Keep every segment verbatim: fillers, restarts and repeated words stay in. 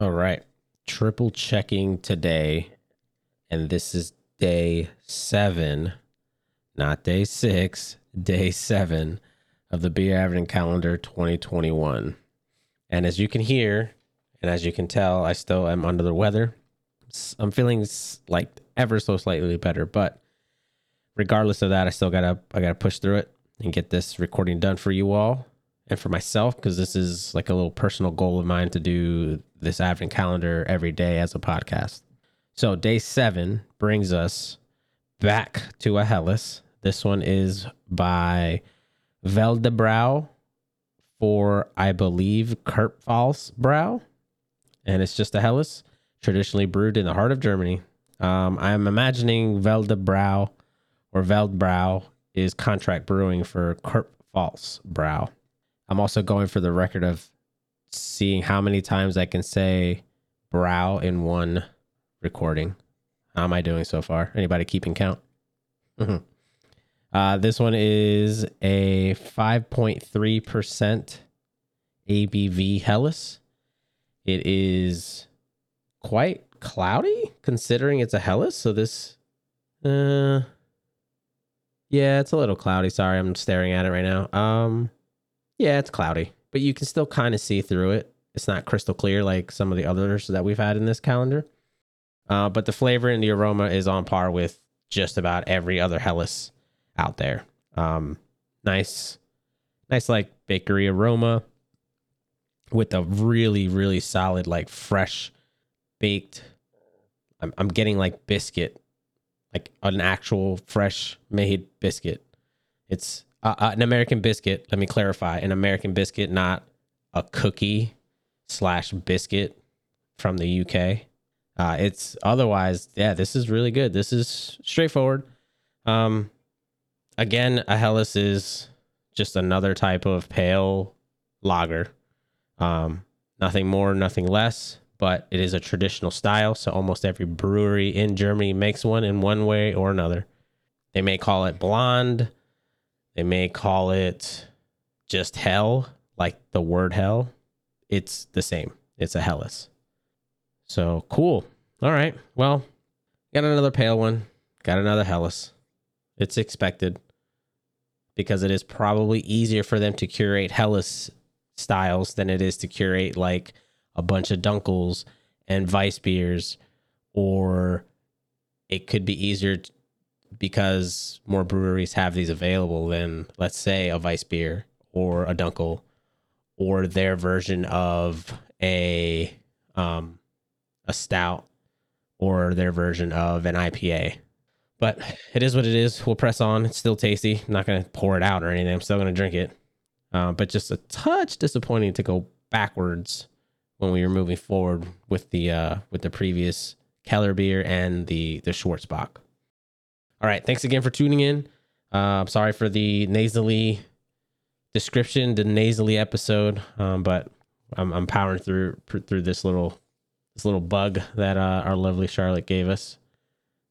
All right. Triple checking today. And this is day seven, not day six, day seven of the Beer Averaging Calendar twenty twenty-one. And as you can hear, and as you can tell, I still am under the weather. I'm feeling like ever so slightly better, but regardless of that, I still gotta I gotta push through it and get this recording done for you all and for myself, because this is like a little personal goal of mine to do this Advent calendar every day as a podcast. So day seven brings us back to a Helles. This one is by Veldebräu for, I believe, Kurpfalz Bräu, and it's just a Helles. Traditionally brewed in the heart of Germany. Um, I'm imagining Veldebräu or Veldebräu is contract brewing for Kurpfalz Bräu. I'm also going for the record of seeing how many times I can say Brau in one recording. How am I doing so far? Anybody keeping count? Mm-hmm. Uh, this one is a five point three percent A B V Helles. It is quite cloudy considering it's a Helles. So this, uh, yeah, it's a little cloudy. Sorry, I'm staring at it right now. Um, yeah, it's cloudy, but you can still kind of see through it. It's not crystal clear like some of the others that we've had in this calendar. Uh, but the flavor and the aroma is on par with just about every other Helles out there. Um, nice, nice like bakery aroma with a really, really solid like fresh baked, I'm, I'm getting like biscuit, like an actual fresh made biscuit. It's uh, uh, an American biscuit. Let me clarify, an American biscuit, not a cookie slash biscuit from the U K. Uh, it's otherwise, yeah, this is really good. This is straightforward. Um, again, a Helles is just another type of pale lager. Um, nothing more, nothing less. But it is a traditional style, so almost every brewery in Germany makes one in one way or another. They may call it blonde. They may call it just hell, like the word hell. It's the same. It's a Helles. So, cool. All right. Well, got another pale one. Got another Helles. It's expected because it is probably easier for them to curate Helles styles than it is to curate, like, a bunch of Dunkels and Weiss beers, or it could be easier t- because more breweries have these available than, let's say, a Weiss beer or a Dunkel or their version of a um, a stout or their version of an I P A. But it is what it is. We'll press on. It's still tasty. I'm not going to pour it out or anything. I'm still going to drink it. Uh, but just a touch disappointing to go backwards when we were moving forward with the uh, with the previous Keller beer and the the Schwartzbach. All right, thanks again for tuning in. Uh, I'm sorry for the nasally description, the nasally episode, um, but I'm, I'm powering through through this little this little bug that uh, our lovely Charlotte gave us.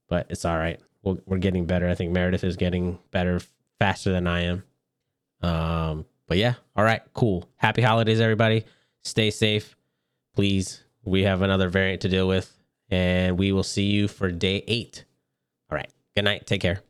But it's all right. We'll, we're getting better. I think Meredith is getting better faster than I am. Um, but yeah, all right, cool. Happy holidays, everybody. Stay safe. Please, we have another variant to deal with, and we will see you for day eight. All right. Good night. Take care.